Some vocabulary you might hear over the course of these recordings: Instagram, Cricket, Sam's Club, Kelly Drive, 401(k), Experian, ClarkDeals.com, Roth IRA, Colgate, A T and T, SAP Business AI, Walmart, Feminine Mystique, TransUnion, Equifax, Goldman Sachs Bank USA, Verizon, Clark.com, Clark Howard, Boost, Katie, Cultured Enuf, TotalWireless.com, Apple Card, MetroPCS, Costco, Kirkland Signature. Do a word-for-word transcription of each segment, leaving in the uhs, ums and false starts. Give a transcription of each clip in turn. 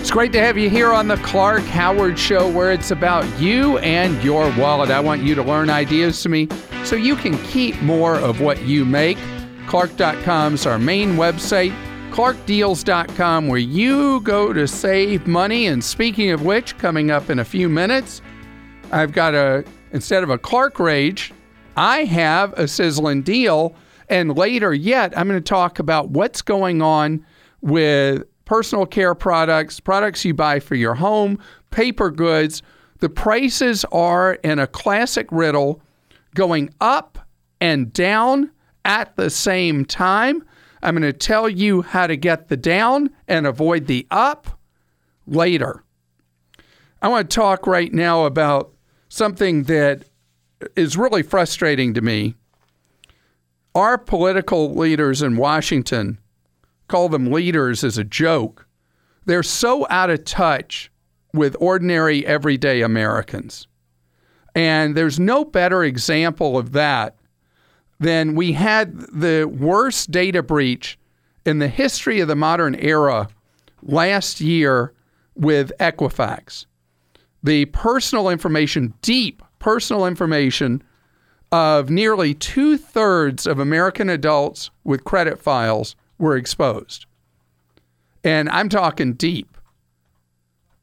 It's great to have you here on the Clark Howard Show, where it's about you and your wallet. I want you to learn ideas to me so you can keep more of what you make. Clark dot com is our main website. Clark Deals dot com, where you go to save money. And speaking of which, coming up in a few minutes, I've got a, instead of a Clark Rage, I have a sizzling deal. And later yet, I'm going to talk about what's going on with personal care products, products you buy for your home, paper goods. The prices are, in a classic riddle, going up and down at the same time. I'm going to tell you how to get the down and avoid the up later. I want to talk right now about something that is really frustrating to me. Our political leaders in Washington, call them leaders as a joke, they're so out of touch with ordinary, everyday Americans. And there's no better example of that then we had the worst data breach in the history of the modern era last year with Equifax. The personal information, deep personal information of nearly two-thirds of American adults with credit files were exposed. And I'm talking deep.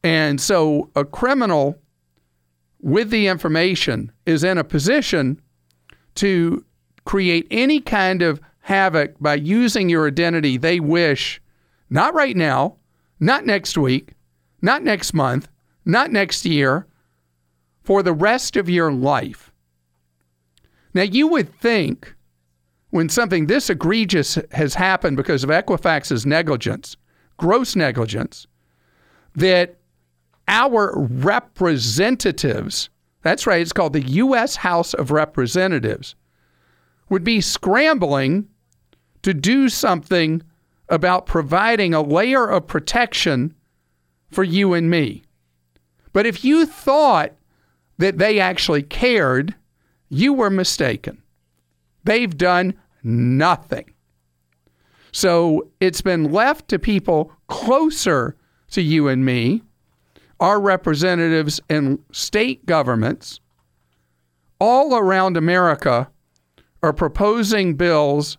And so a criminal with the information is in a position to create any kind of havoc by using your identity they wish, not right now, not next week, not next month, not next year, for the rest of your life. Now, you would think when something this egregious has happened because of Equifax's negligence, gross negligence, that our representatives, that's right, it's called the U S House of Representatives, would be scrambling to do something about providing a layer of protection for you and me. But if you thought that they actually cared, you were mistaken. They've done nothing. So it's been left to people closer to you and me, our representatives in state governments all around America, are proposing bills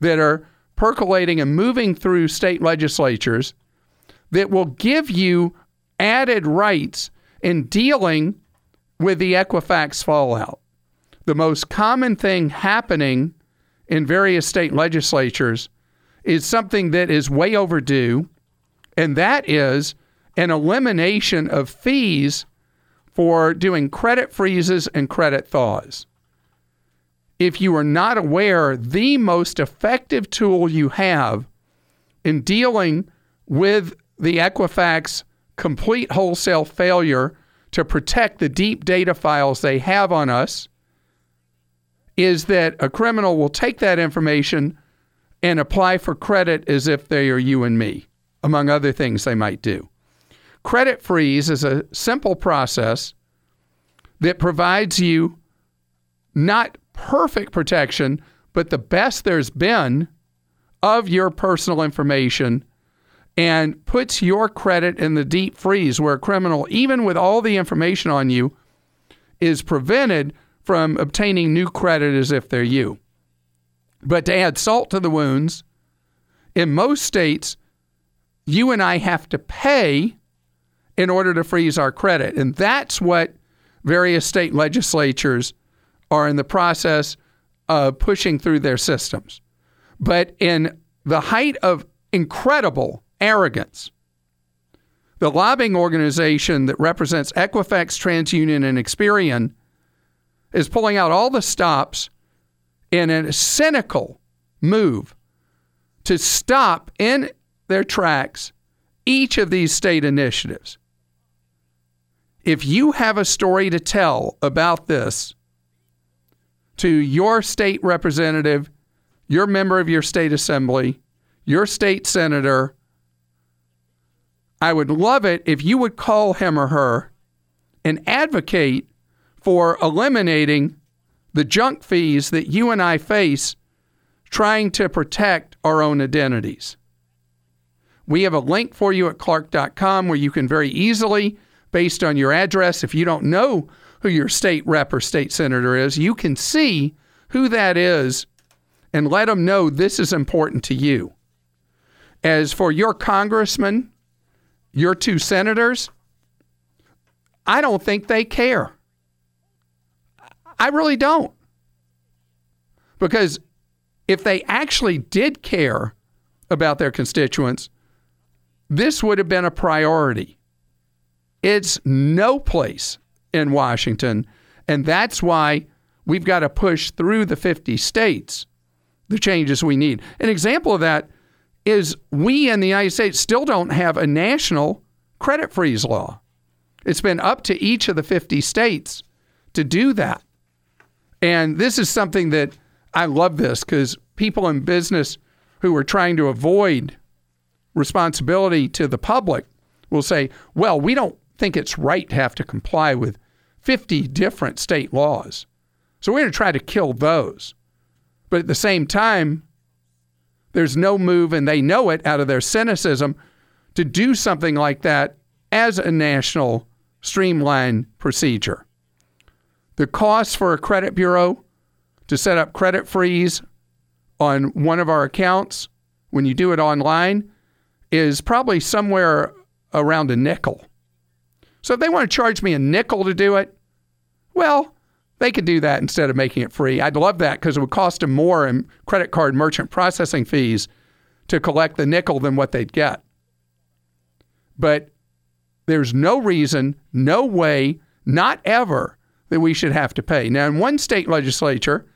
that are percolating and moving through state legislatures that will give you added rights in dealing with the Equifax fallout. The most common thing happening in various state legislatures is something that is way overdue, and that is an elimination of fees for doing credit freezes and credit thaws. If you are not aware, the most effective tool you have in dealing with the Equifax complete wholesale failure to protect the deep data files they have on us is that a criminal will take that information and apply for credit as if they are you and me, among other things they might do. Credit freeze is a simple process that provides you not perfect protection, but the best there's been of your personal information, and puts your credit in the deep freeze where a criminal, even with all the information on you, is prevented from obtaining new credit as if they're you. But to add salt to the wounds, in most states, you and I have to pay in order to freeze our credit. And that's what various state legislatures are in the process of pushing through their systems. But in the height of incredible arrogance, the lobbying organization that represents Equifax, TransUnion, and Experian is pulling out all the stops in a cynical move to stop in their tracks each of these state initiatives. If you have a story to tell about this, to your state representative, your member of your state assembly, your state senator. I would love it if you would call him or her and advocate for eliminating the junk fees that you and I face trying to protect our own identities. We have a link for you at Clark dot com where you can very easily, based on your address, if you don't know who your state rep or state senator is, you can see who that is and let them know this is important to you. As for your congressman, your two senators, I don't think they care. I really don't. Because if they actually did care about their constituents, this would have been a priority. It's no place in Washington, and that's why we've got to push through the fifty states the changes we need. An example of that is we in the United States still don't have a national credit freeze law. It's been up to each of the fifty states to do that. And this is something that I love this because people in business who are trying to avoid responsibility to the public will say, well, we don't think it's right to have to comply with fifty different state laws. So we're going to try to kill those. But at the same time, there's no move, and they know it out of their cynicism, to do something like that as a national streamlined procedure. The cost for a credit bureau to set up credit freeze on one of our accounts when you do it online is probably somewhere around a nickel. So if they want to charge me a nickel to do it, well, they could do that instead of making it free. I'd love that because it would cost them more in credit card merchant processing fees to collect the nickel than what they'd get. But there's no reason, no way, not ever, that we should have to pay. Now, in one state legislature,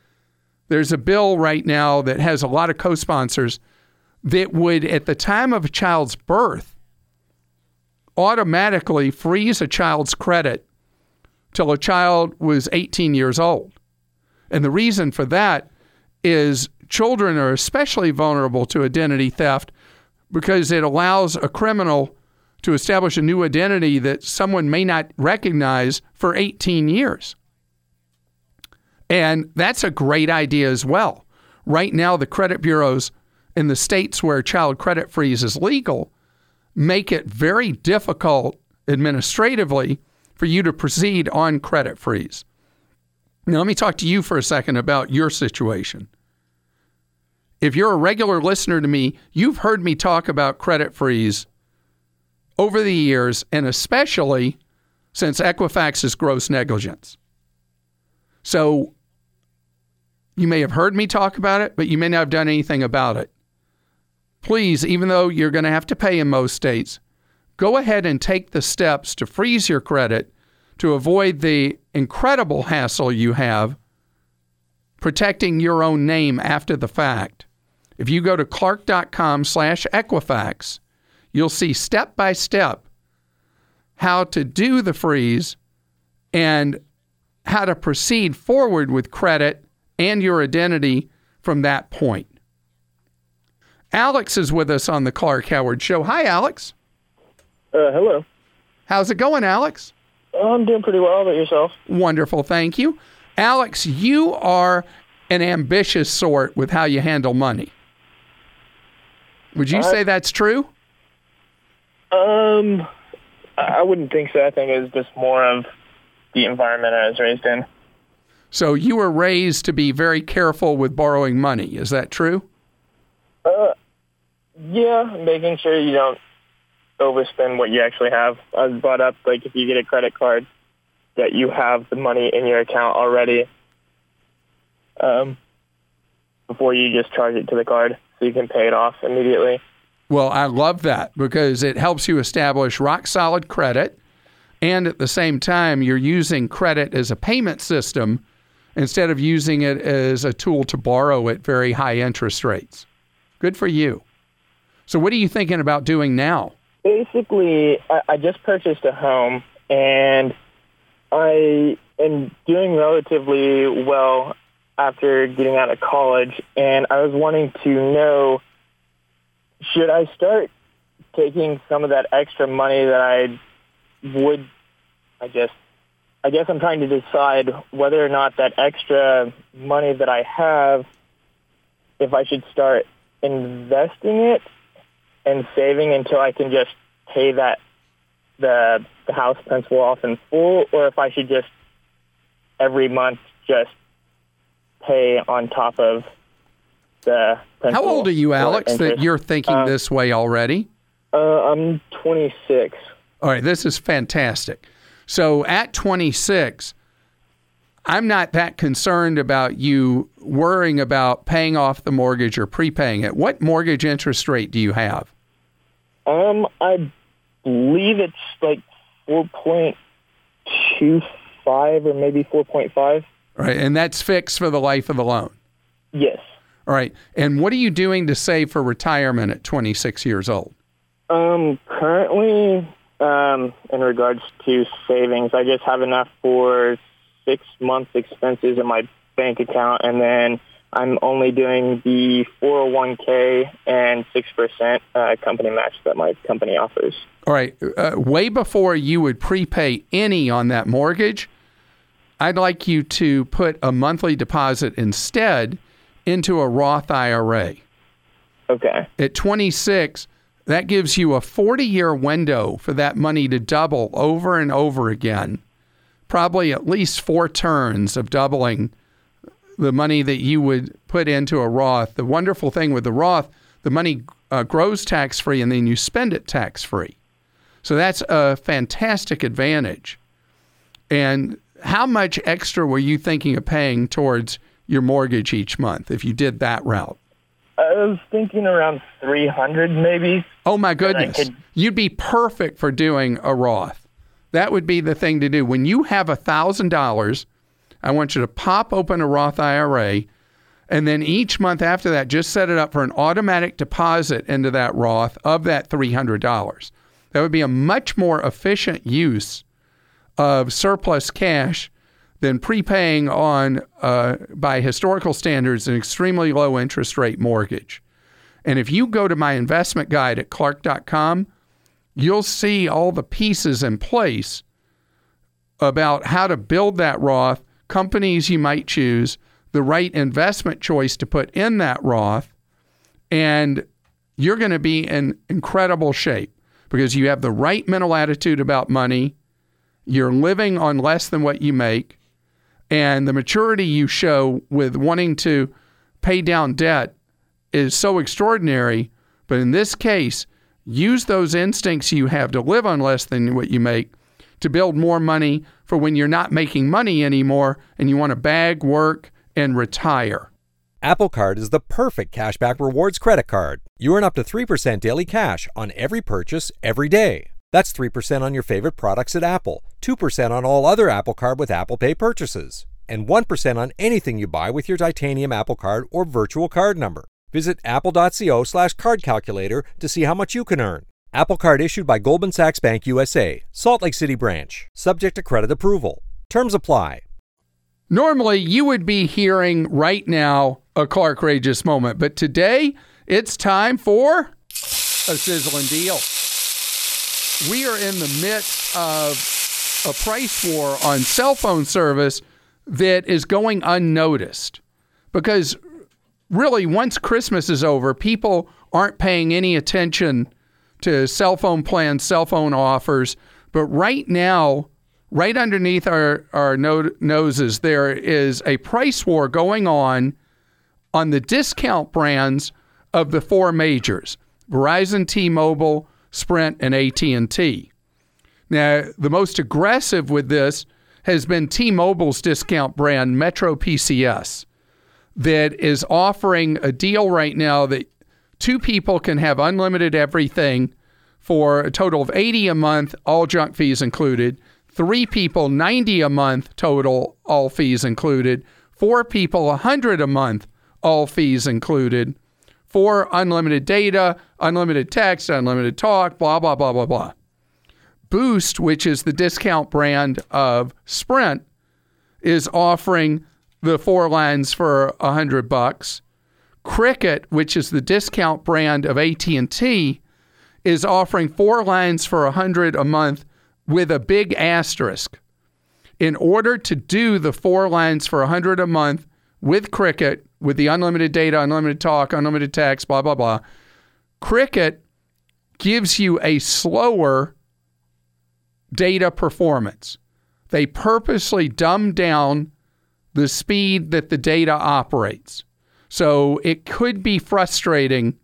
there's a bill right now that has a lot of co-sponsors that would, at the time of a child's birth, automatically freeze a child's credit till a child was eighteen years old. And the reason for that is children are especially vulnerable to identity theft because it allows a criminal to establish a new identity that someone may not recognize for eighteen years. And that's a great idea as well. Right now, the credit bureaus in the states where child credit freeze is legal make it very difficult administratively for you to proceed on credit freeze. Now, let me talk to you for a second about your situation. If you're a regular listener to me, you've heard me talk about credit freeze over the years, and especially since Equifax's gross negligence. So you may have heard me talk about it, but you may not have done anything about it. Please, even though you're going to have to pay in most states, go ahead and take the steps to freeze your credit to avoid the incredible hassle you have protecting your own name after the fact. If you go to Clark dot com slash Equifax, you'll see step-by-step how to do the freeze and how to proceed forward with credit and your identity from that point. Alex is with us on the Clark Howard Show. Hi, Alex. Uh, hello. How's it going, Alex? Oh, I'm doing pretty well. How about yourself? Wonderful, thank you. Alex, you are an ambitious sort with how you handle money. Would you I, say that's true? Um, I wouldn't think so. I think it's just more of the environment I was raised in. So you were raised to be very careful with borrowing money. Is that true? Uh, yeah, making sure you don't overspend what you actually have. I was brought up, like, if you get a credit card, that you have the money in your account already um, before you just charge it to the card so you can pay it off immediately. Well, I love that because it helps you establish rock-solid credit, and at the same time, you're using credit as a payment system instead of using it as a tool to borrow at very high interest rates. Good for you. So what are you thinking about doing now? Basically, I just purchased a home, and I am doing relatively well after getting out of college, and I was wanting to know, should I start taking some of that extra money that I would, I guess, I guess I'm trying to decide whether or not that extra money that I have, if I should start investing it and saving until I can just pay that the, the house principal off in full, or if I should just every month just pay on top of the principal. How old are you, Alex, that you're thinking um, this way already? Uh, I'm twenty-six. All right, this is fantastic. So at twenty-six, I'm not that concerned about you worrying about paying off the mortgage or prepaying it. What mortgage interest rate do you have? Um, I believe it's like four point two five or maybe four point five. Right, and that's fixed for the life of the loan? Yes. All right, and what are you doing to save for retirement at twenty-six years old? Um, currently, um, in regards to savings, I just have enough for six months' expenses in my bank account, and then I'm only doing the four oh one k and six percent uh, company match that my company offers. All right. Uh, way before you would prepay any on that mortgage, I'd like you to put a monthly deposit instead into a Roth I R A. Okay. At twenty-six, that gives you a forty-year window for that money to double over and over again, probably at least four turns of doubling the money that you would put into a Roth. The wonderful thing with the Roth, the money uh, grows tax-free and then you spend it tax-free. So that's a fantastic advantage. And how much extra were you thinking of paying towards your mortgage each month if you did that route? I was thinking around three hundred maybe. Oh my goodness. Could... You'd be perfect for doing a Roth. That would be the thing to do. When you have one thousand dollars, I want you to pop open a Roth I R A, and then each month after that, just set it up for an automatic deposit into that Roth of that three hundred dollars. That would be a much more efficient use of surplus cash than prepaying on, uh, by historical standards, an extremely low interest rate mortgage. And if you go to my investment guide at Clark dot com, you'll see all the pieces in place about how to build that Roth, companies you might choose, the right investment choice to put in that Roth, and you're going to be in incredible shape because you have the right mental attitude about money, you're living on less than what you make, and the maturity you show with wanting to pay down debt is so extraordinary. But in this case, use those instincts you have to live on less than what you make to build more money for when you're not making money anymore and you want to bag, work, and retire. Apple Card is the perfect cashback rewards credit card. You earn up to three percent daily cash on every purchase every day. That's three percent on your favorite products at Apple, two percent on all other Apple Card with Apple Pay purchases, and one percent on anything you buy with your titanium Apple Card or virtual card number. Visit apple.co slash card calculator to see how much you can earn. Apple Card issued by Goldman Sachs Bank U S A, Salt Lake City branch, subject to credit approval. Terms apply. Normally, you would be hearing right now a Clark-rageous moment, but today it's time for a sizzling deal. We are in the midst of a price war on cell phone service that is going unnoticed because really once Christmas is over, people aren't paying any attention to cell phone plans, cell phone offers. But right now, right underneath our, our no- noses, there is a price war going on on the discount brands of the four majors, Verizon, T-Mobile, Sprint, and A T and T. Now, the most aggressive with this has been T-Mobile's discount brand, MetroPCS, that is offering a deal right now that two people can have unlimited everything for a total of eighty dollars a month, all junk fees included. Three people, ninety dollars a month total, all fees included. Four people, one hundred dollars a month, all fees included. For unlimited data, unlimited text, unlimited talk, blah, blah, blah, blah, blah. Boost, which is the discount brand of Sprint, is offering the four lines for a hundred bucks. Cricket, which is the discount brand of A T and T, is offering four lines for a hundred a month with a big asterisk. In order to do the four lines for a hundred a month with Cricket, with the unlimited data, unlimited talk, unlimited text, blah, blah, blah, Cricket gives you a slower data performance. They purposely dumb down the speed that the data operates. So it could be frustrating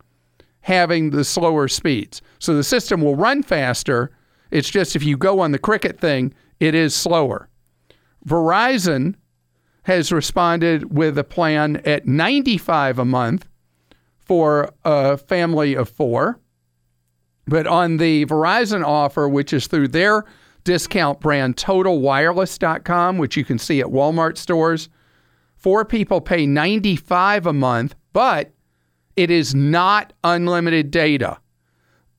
having the slower speeds. So the system will run faster. It's just if you go on the Cricket thing, it is slower. Verizon has responded with a plan at ninety-five dollars a month for a family of four. But on the Verizon offer, which is through their discount brand Total Wireless dot com, which you can see at Walmart stores, four people pay ninety-five dollars a month, but it is not unlimited data.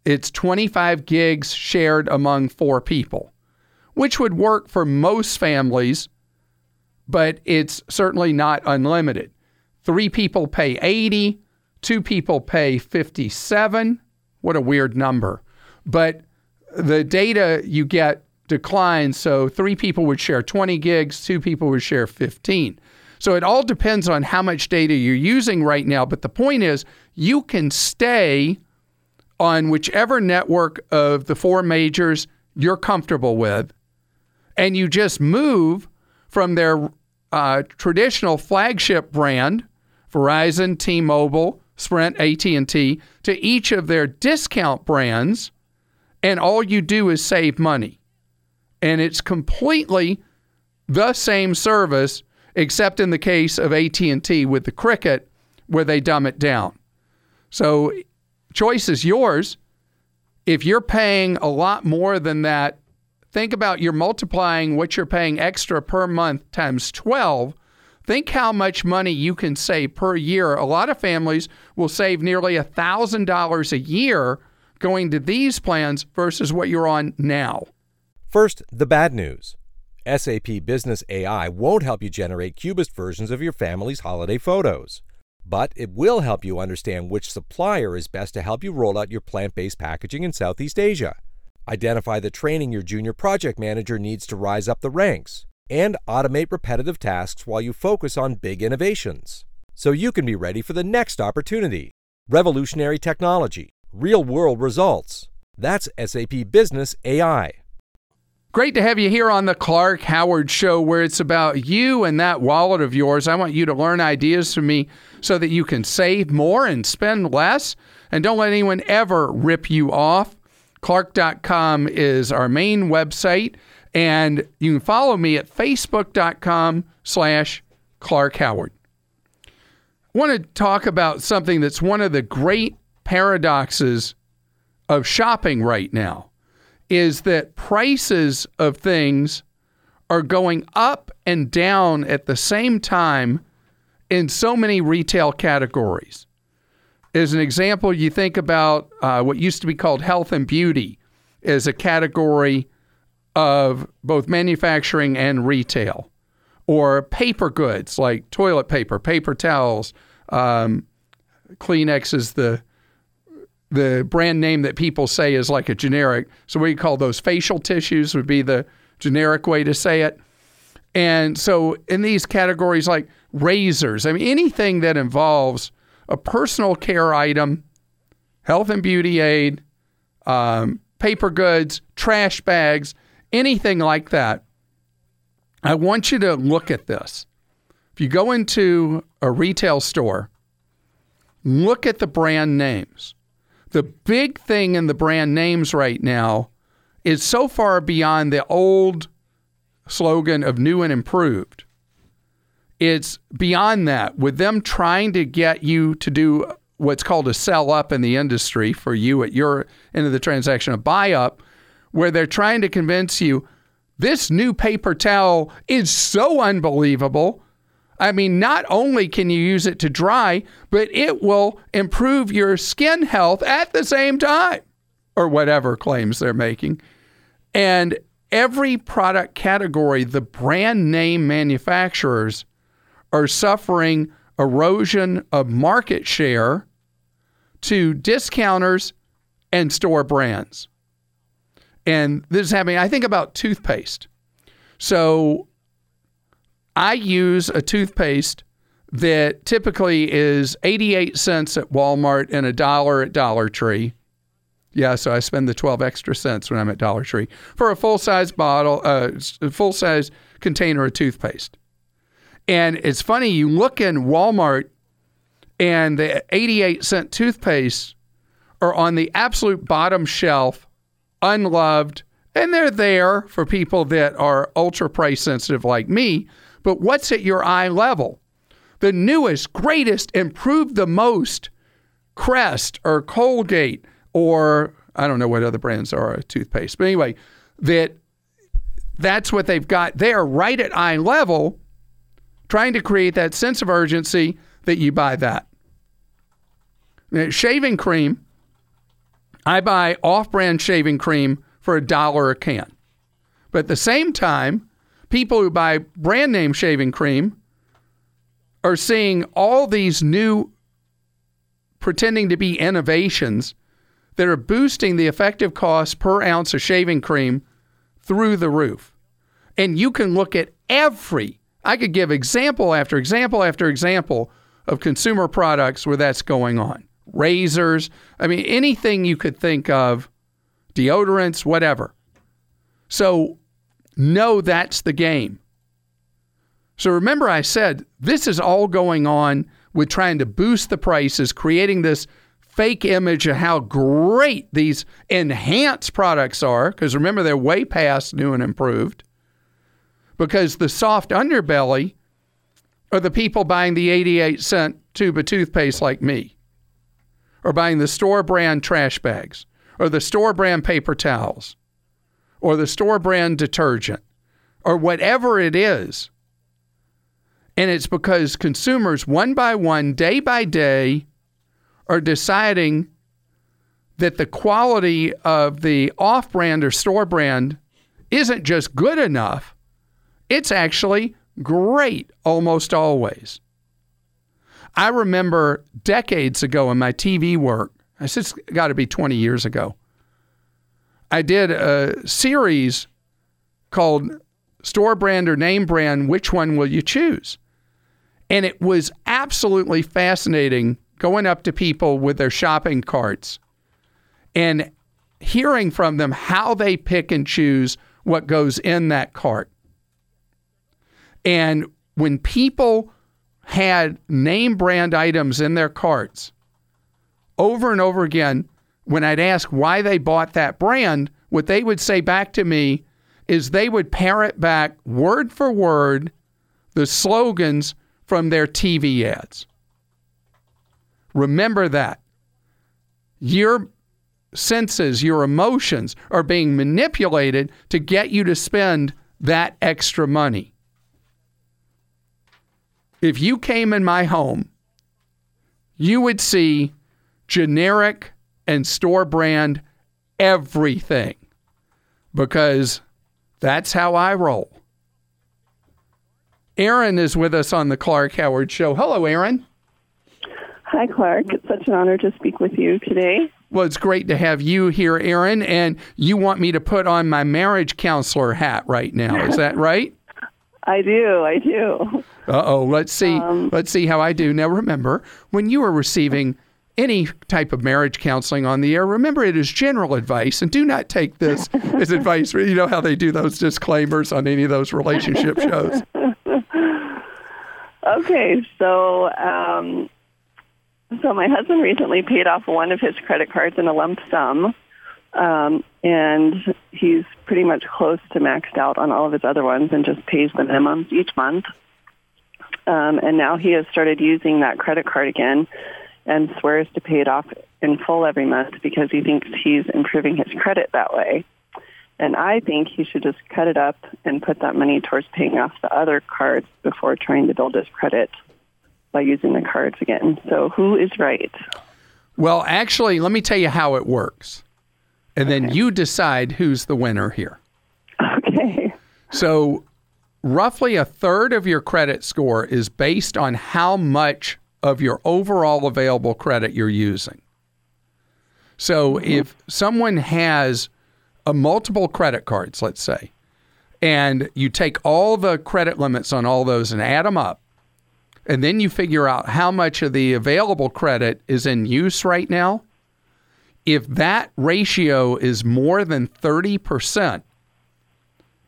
It's twenty-five gigs shared among four people, which would work for most families, but it's certainly not unlimited. Three people pay eighty dollars, two people pay fifty-seven dollars. What a weird number. But the data you get declines, so three people would share twenty gigs, two people would share fifteen. So it all depends on how much data you're using right now, but the point is you can stay on whichever network of the four majors you're comfortable with, and you just move from their uh, traditional flagship brand, Verizon, T-Mobile, Sprint, A T and T, to each of their discount brands, and all you do is save money. And it's completely the same service, except in the case of A T and T with the Cricket, where they dumb it down. So choice is yours. If you're paying a lot more than that, think about you're multiplying what you're paying extra per month times twelve. Think how much money you can save per year. A lot of families will save nearly one thousand dollars a year going to these plans versus what you're on now. First, the bad news. S A P Business A I won't help you generate cubist versions of your family's holiday photos, but it will help you understand which supplier is best to help you roll out your plant-based packaging in Southeast Asia, identify the training your junior project manager needs to rise up the ranks, and automate repetitive tasks while you focus on big innovations, so you can be ready for the next opportunity. Revolutionary technology, real-world results. That's S A P Business A I. Great to have you here on the Clark Howard Show, where it's about you and that wallet of yours. I want you to learn ideas from me so that you can save more and spend less, and don't let anyone ever rip you off. Clark dot com is our main website. And you can follow me at facebook.com slash Clark Howard. I want to talk about something that's one of the great paradoxes of shopping right now, is that prices of things are going up and down at the same time in so many retail categories. As an example, you think about uh, what used to be called health and beauty as a category of both manufacturing and retail, or paper goods like toilet paper, paper towels. Um, Kleenex is the the brand name that people say is like a generic. So we call those facial tissues would be the generic way to say it. And so in these categories like razors, I mean, anything that involves a personal care item, health and beauty aid, um, paper goods, trash bags, anything like that, I want you to look at this. If you go into a retail store, look at the brand names. The big thing in the brand names right now is so far beyond the old slogan of new and improved. It's beyond that. With them trying to get you to do what's called a sell up in the industry, for you at your end of the transaction, a buy up, where they're trying to convince you, this new paper towel is so unbelievable. I mean, not only can you use it to dry, but it will improve your skin health at the same time, or whatever claims they're making. And every product category, the brand name manufacturers are suffering erosion of market share to discounters and store brands. And this is happening, I think, about toothpaste. So I use a toothpaste that typically is eighty-eight cents at Walmart and a dollar at Dollar Tree. Yeah, so I spend the twelve extra cents when I'm at Dollar Tree for a full-size bottle, uh, a full-size container of toothpaste. And it's funny, you look in Walmart and the eighty-eight cent toothpaste are on the absolute bottom shelf, unloved, and they're there for people that are ultra price sensitive like me. But what's at your eye level? The newest, greatest, improved the most Crest or Colgate or I don't know what other brands are, toothpaste. But anyway, that that's what they've got there right at eye level, trying to create that sense of urgency that you buy that. Now, shaving cream, I buy off-brand shaving cream for a dollar a can. But at the same time, people who buy brand name shaving cream are seeing all these new, pretending to be innovations that are boosting the effective cost per ounce of shaving cream through the roof. And you can look at every, I could give example after example after example of consumer products where that's going on. Razors, I mean, anything you could think of, deodorants, whatever. So know that's the game. So remember I said, this is all going on with trying to boost the prices, creating this fake image of how great these enhanced products are, because remember, they're way past new and improved, because the soft underbelly are the people buying the eighty-eight cent tube of toothpaste like me, or buying the store brand trash bags, or the store brand paper towels, or the store brand detergent, or whatever it is. And it's because consumers, one by one, day by day, are deciding that the quality of the off-brand or store brand isn't just good enough, it's actually great almost always. I remember decades ago in my T V work, it's got to be twenty years ago, I did a series called Store Brand or Name Brand, Which One Will You Choose? And it was absolutely fascinating going up to people with their shopping carts and hearing from them how they pick and choose what goes in that cart. And when people had name brand items in their carts, over and over again, when I'd ask why they bought that brand, what they would say back to me is they would parrot back word for word the slogans from their T V ads. Remember that. Your senses, your emotions are being manipulated to get you to spend that extra money. If you came in my home, you would see generic and store brand everything, because that's how I roll. Aaron is with us on the Clark Howard Show. Hello, Aaron. Hi, Clark. It's such an honor to speak with you today. Well, it's great to have you here, Aaron, and you want me to put on my marriage counselor hat right now. Is that right? I do. I do. Uh-oh. Let's see. Um, Let's see how I do. Now, remember, when you are receiving any type of marriage counseling on the air, remember it is general advice, and do not take this as advice. You know how they do those disclaimers on any of those relationship shows. Okay. So... Um, So my husband recently paid off one of his credit cards in a lump sum, um, and he's pretty much close to maxed out on all of his other ones and just pays the minimums each month. Um, and now he has started using that credit card again and swears to pay it off in full every month because he thinks he's improving his credit that way. And I think he should just cut it up and put that money towards paying off the other cards before trying to build his credit by using the cards again. So who is right? Well, actually, let me tell you how it works. And okay. Then you decide who's the winner here. Okay. So roughly a third of your credit score is based on how much of your overall available credit you're using. So mm-hmm. if someone has a multiple credit cards, let's say, and you take all the credit limits on all those and add them up, and then you figure out how much of the available credit is in use right now, if that ratio is more than thirty percent,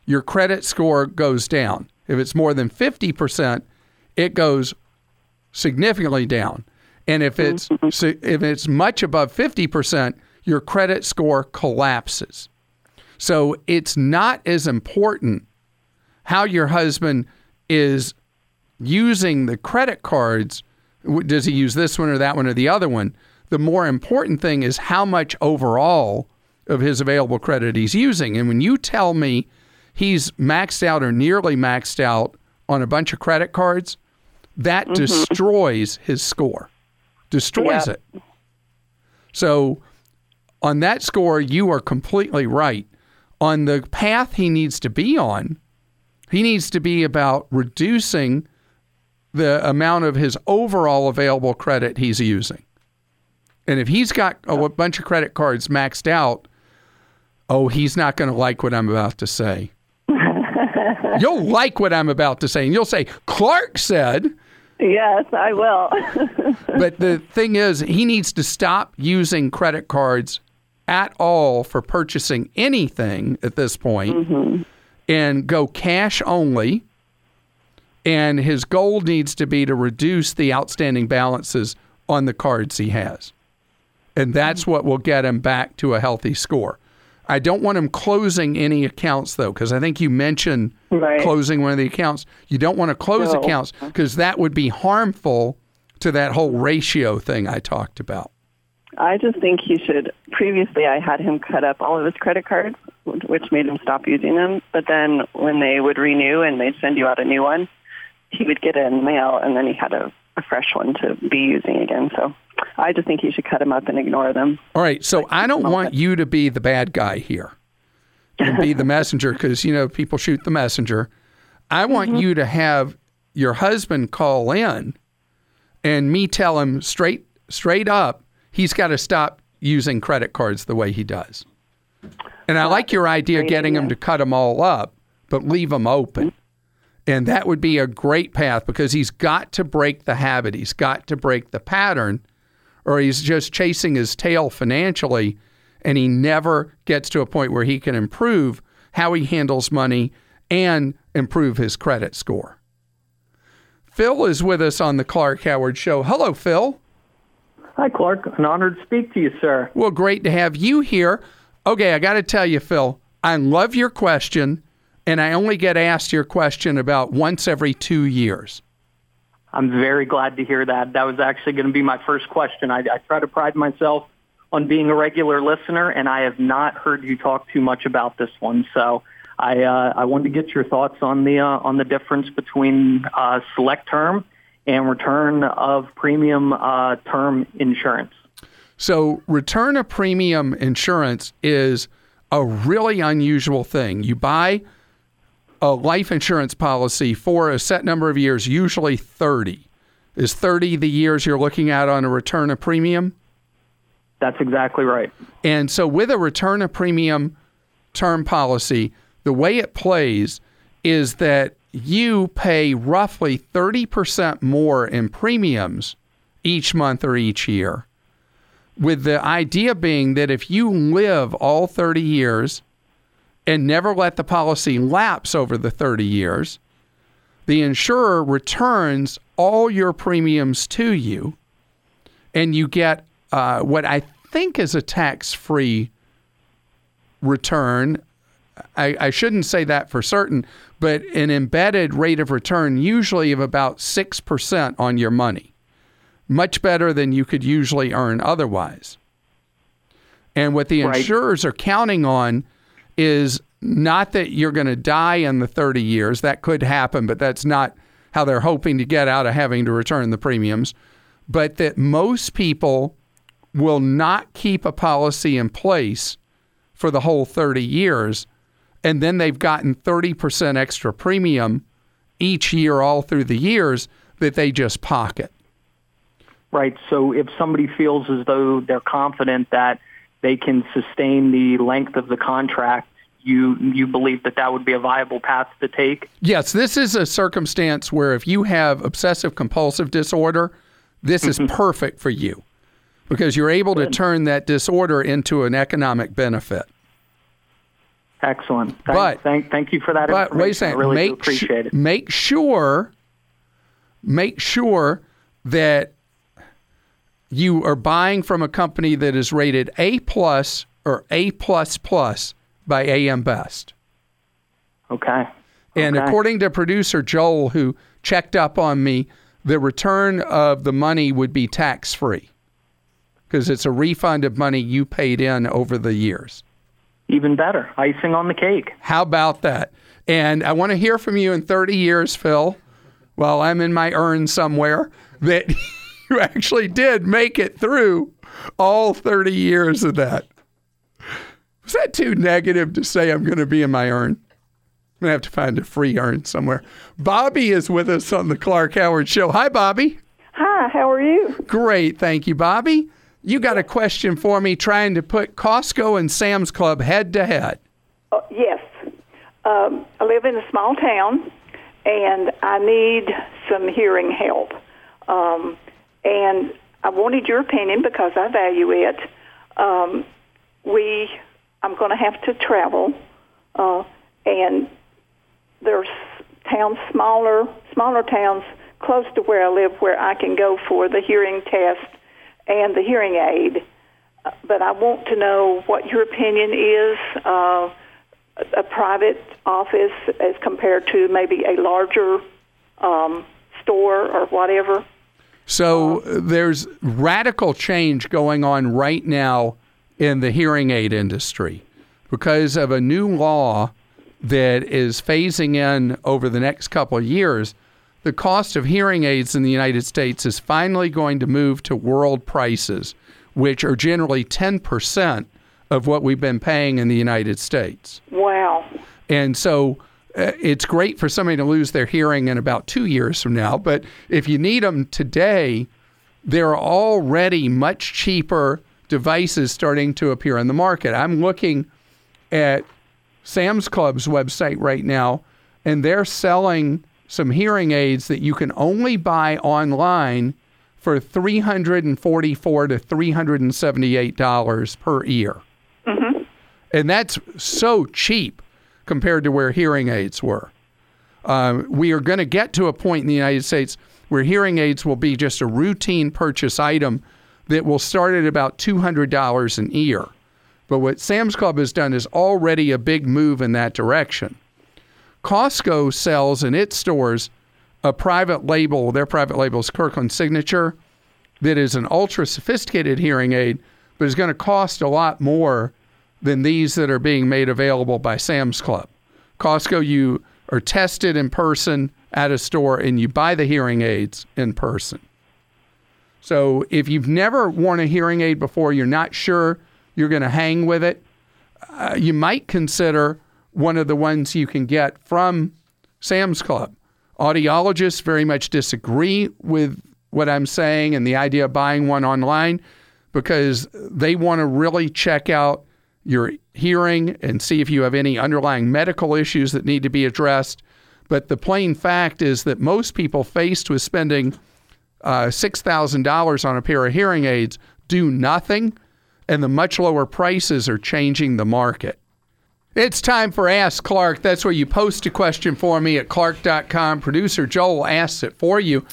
your credit score goes down. If it's more than fifty percent, it goes significantly down. And if it's if it's much above fifty percent, your credit score collapses. So it's not as important how your husband is using the credit cards. Does he use this one or that one or the other one? The more important thing is how much overall of his available credit he's using. And when you tell me he's maxed out or nearly maxed out on a bunch of credit cards, that mm-hmm. destroys his score, destroys yep. it. So on that score, you are completely right. On the path he needs to be on, he needs to be about reducing the amount of his overall available credit he's using. And if he's got a bunch of credit cards maxed out, oh, he's not going to like what I'm about to say. You'll like what I'm about to say, and you'll say, Clark said. Yes, I will. But the thing is, he needs to stop using credit cards at all for purchasing anything at this point mm-hmm. and go cash only. And his goal needs to be to reduce the outstanding balances on the cards he has. And that's what will get him back to a healthy score. I don't want him closing any accounts, though, because I think you mentioned right. closing one of the accounts. You don't want to close no. accounts because that would be harmful to that whole ratio thing I talked about. I just think he should. Previously, I had him cut up all of his credit cards, which made him stop using them. But then when they would renew and they'd send you out a new one, he would get it in the mail, and then he had a, a fresh one to be using again, so... I just think you should cut them up and ignore them. All right. So like, I don't want you to be the bad guy here and be the messenger because, you know, people shoot the messenger. I want mm-hmm. you to have your husband call in and me tell him straight straight up he's got to stop using credit cards the way he does. And I like your idea of getting him to cut them all up, but leave them open. Mm-hmm. And that would be a great path because he's got to break the habit. He's got to break the pattern. Or he's just chasing his tail financially, and he never gets to a point where he can improve how he handles money and improve his credit score. Phil is with us on the Clark Howard Show. Hello, Phil. Hi, Clark. An honor to speak to you, sir. Well, great to have you here. Okay, I got to tell you, Phil, I love your question, and I only get asked your question about once every two years. I'm very glad to hear that. That was actually going to be my first question. I, I try to pride myself on being a regular listener, and I have not heard you talk too much about this one. So I uh, I wanted to get your thoughts on the uh, on the difference between uh, select term and return of premium uh, term insurance. So return of premium insurance is a really unusual thing. You buy a life insurance policy for a set number of years, usually thirty. Is thirty the years you're looking at on a return of premium? That's exactly right. And so with a return of premium term policy, the way it plays is that you pay roughly thirty percent more in premiums each month or each year, with the idea being that if you live all thirty years and never let the policy lapse over the thirty years, the insurer returns all your premiums to you, and you get uh, what I think is a tax-free return. I, I shouldn't say that for certain, but an embedded rate of return usually of about six percent on your money, much better than you could usually earn otherwise. And what the right. insurers are counting on is not that you're going to die in the thirty years. That could happen, but that's not how they're hoping to get out of having to return the premiums. But that most people will not keep a policy in place for the whole thirty years and then they've gotten thirty percent extra premium each year, all through the years, that they just pocket. Right. So if somebody feels as though they're confident that they can sustain the length of the contract, you you believe that that would be a viable path to take? Yes. This is a circumstance where if you have obsessive compulsive disorder, this mm-hmm. is perfect for you, because you're able Good. to turn that disorder into an economic benefit. Excellent. Thank, but, thank, thank you for that but information. Wait a second. I really make do appreciate su- it. Make sure, make sure that you are buying from a company that is rated A plus or A plus plus by A M Best. Okay. And okay. according to producer Joel, who checked up on me, the return of the money would be tax-free, because it's a refund of money you paid in over the years. Even better. Icing on the cake. How about that? And I want to hear from you in thirty years, Phil, while I'm in my urn somewhere, that you actually did make it through all thirty years of that. Was that too negative to say I'm going to be in my urn? I'm going to have to find a free urn somewhere. Bobby is with us on the Clark Howard Show. Hi, Bobby. Hi, how are you? Great, thank you, Bobby. You got a question for me trying to put Costco and Sam's Club head-to-head. Uh, yes. Um, I live in a small town, and I need some hearing help. Um, and I wanted your opinion because I value it. Um, we, I'm going to have to travel, uh, and there's towns, smaller, smaller towns close to where I live where I can go for the hearing test and the hearing aid, but I want to know what your opinion is, uh, a private office as compared to maybe a larger um, store or whatever. So um, there's radical change going on right now in the hearing aid industry because of a new law that is phasing in over the next couple of years. The cost of hearing aids in the United States is finally going to move to world prices, which are generally ten percent of what we've been paying in the United States. Wow. And so uh, it's great for somebody to lose their hearing in about two years from now, but if you need them today, there are already much cheaper devices starting to appear in the market. I'm looking at Sam's Club's website right now, and they're selling some hearing aids that you can only buy online for three hundred forty-four dollars to three hundred seventy-eight dollars per ear. Mm-hmm. And that's so cheap compared to where hearing aids were. Uh, we are going to get to a point in the United States where hearing aids will be just a routine purchase item that will start at about two hundred dollars an ear. But what Sam's Club has done is already a big move in that direction. Costco sells in its stores a private label, their private label is Kirkland Signature, that is an ultra-sophisticated hearing aid, but is going to cost a lot more than these that are being made available by Sam's Club. Costco, you are tested in person at a store, and you buy the hearing aids in person. So if you've never worn a hearing aid before, you're not sure you're going to hang with it, uh, you might consider one of the ones you can get from Sam's Club. Audiologists very much disagree with what I'm saying and the idea of buying one online, because they want to really check out your hearing and see if you have any underlying medical issues that need to be addressed. But the plain fact is that most people faced with spending uh, six thousand dollars on a pair of hearing aids do nothing, and the much lower prices are changing the market. It's time for Ask Clark. That's where you post a question for me at Clark dot com. Producer Joel asks it for you.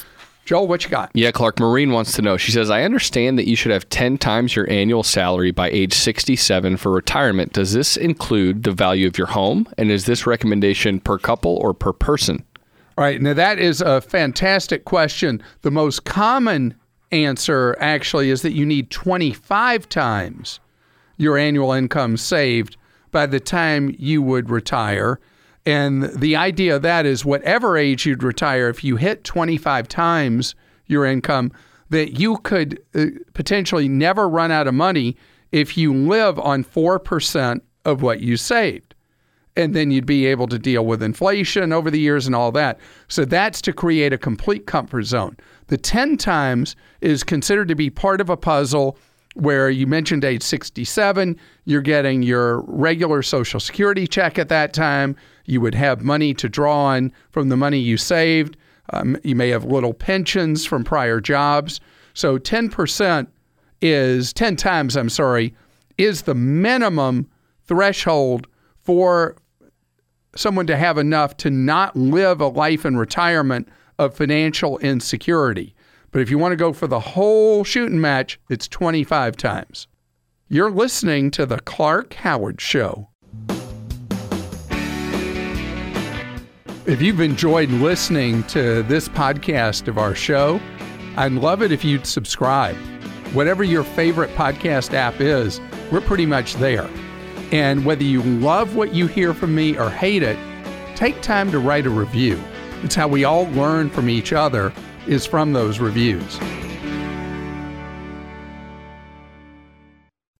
Joel, what you got? Yeah, Clark, Maureen wants to know. She says, I understand that you should have ten times your annual salary by age sixty-seven for retirement. Does this include the value of your home? And is this recommendation per couple or per person? All right. Now, that is a fantastic question. The most common answer, actually, is that you need twenty-five times your annual income saved by the time you would retire. And the idea of that is whatever age you'd retire, if you hit twenty-five times your income, that you could uh, potentially never run out of money if you live on four percent of what you saved. and then you'd be able to deal with inflation over the years and all that. So that's to create a complete comfort zone. The ten times is considered to be part of a puzzle where you mentioned age sixty-seven, you're getting your regular Social Security check at that time. You would have money to draw on from the money you saved. Um, you may have little pensions from prior jobs. So ten percent is, ten times, I'm sorry, is the minimum threshold for someone to have enough to not live a life in retirement of financial insecurity. But if you want to go for the whole shooting match, it's twenty-five times. You're listening to The Clark Howard Show. If you've enjoyed listening to this podcast of our show, I'd love it if you'd subscribe. Whatever your favorite podcast app is, we're pretty much there. And whether you love what you hear from me or hate it, take time to write a review. It's how we all learn from each other, is from those reviews.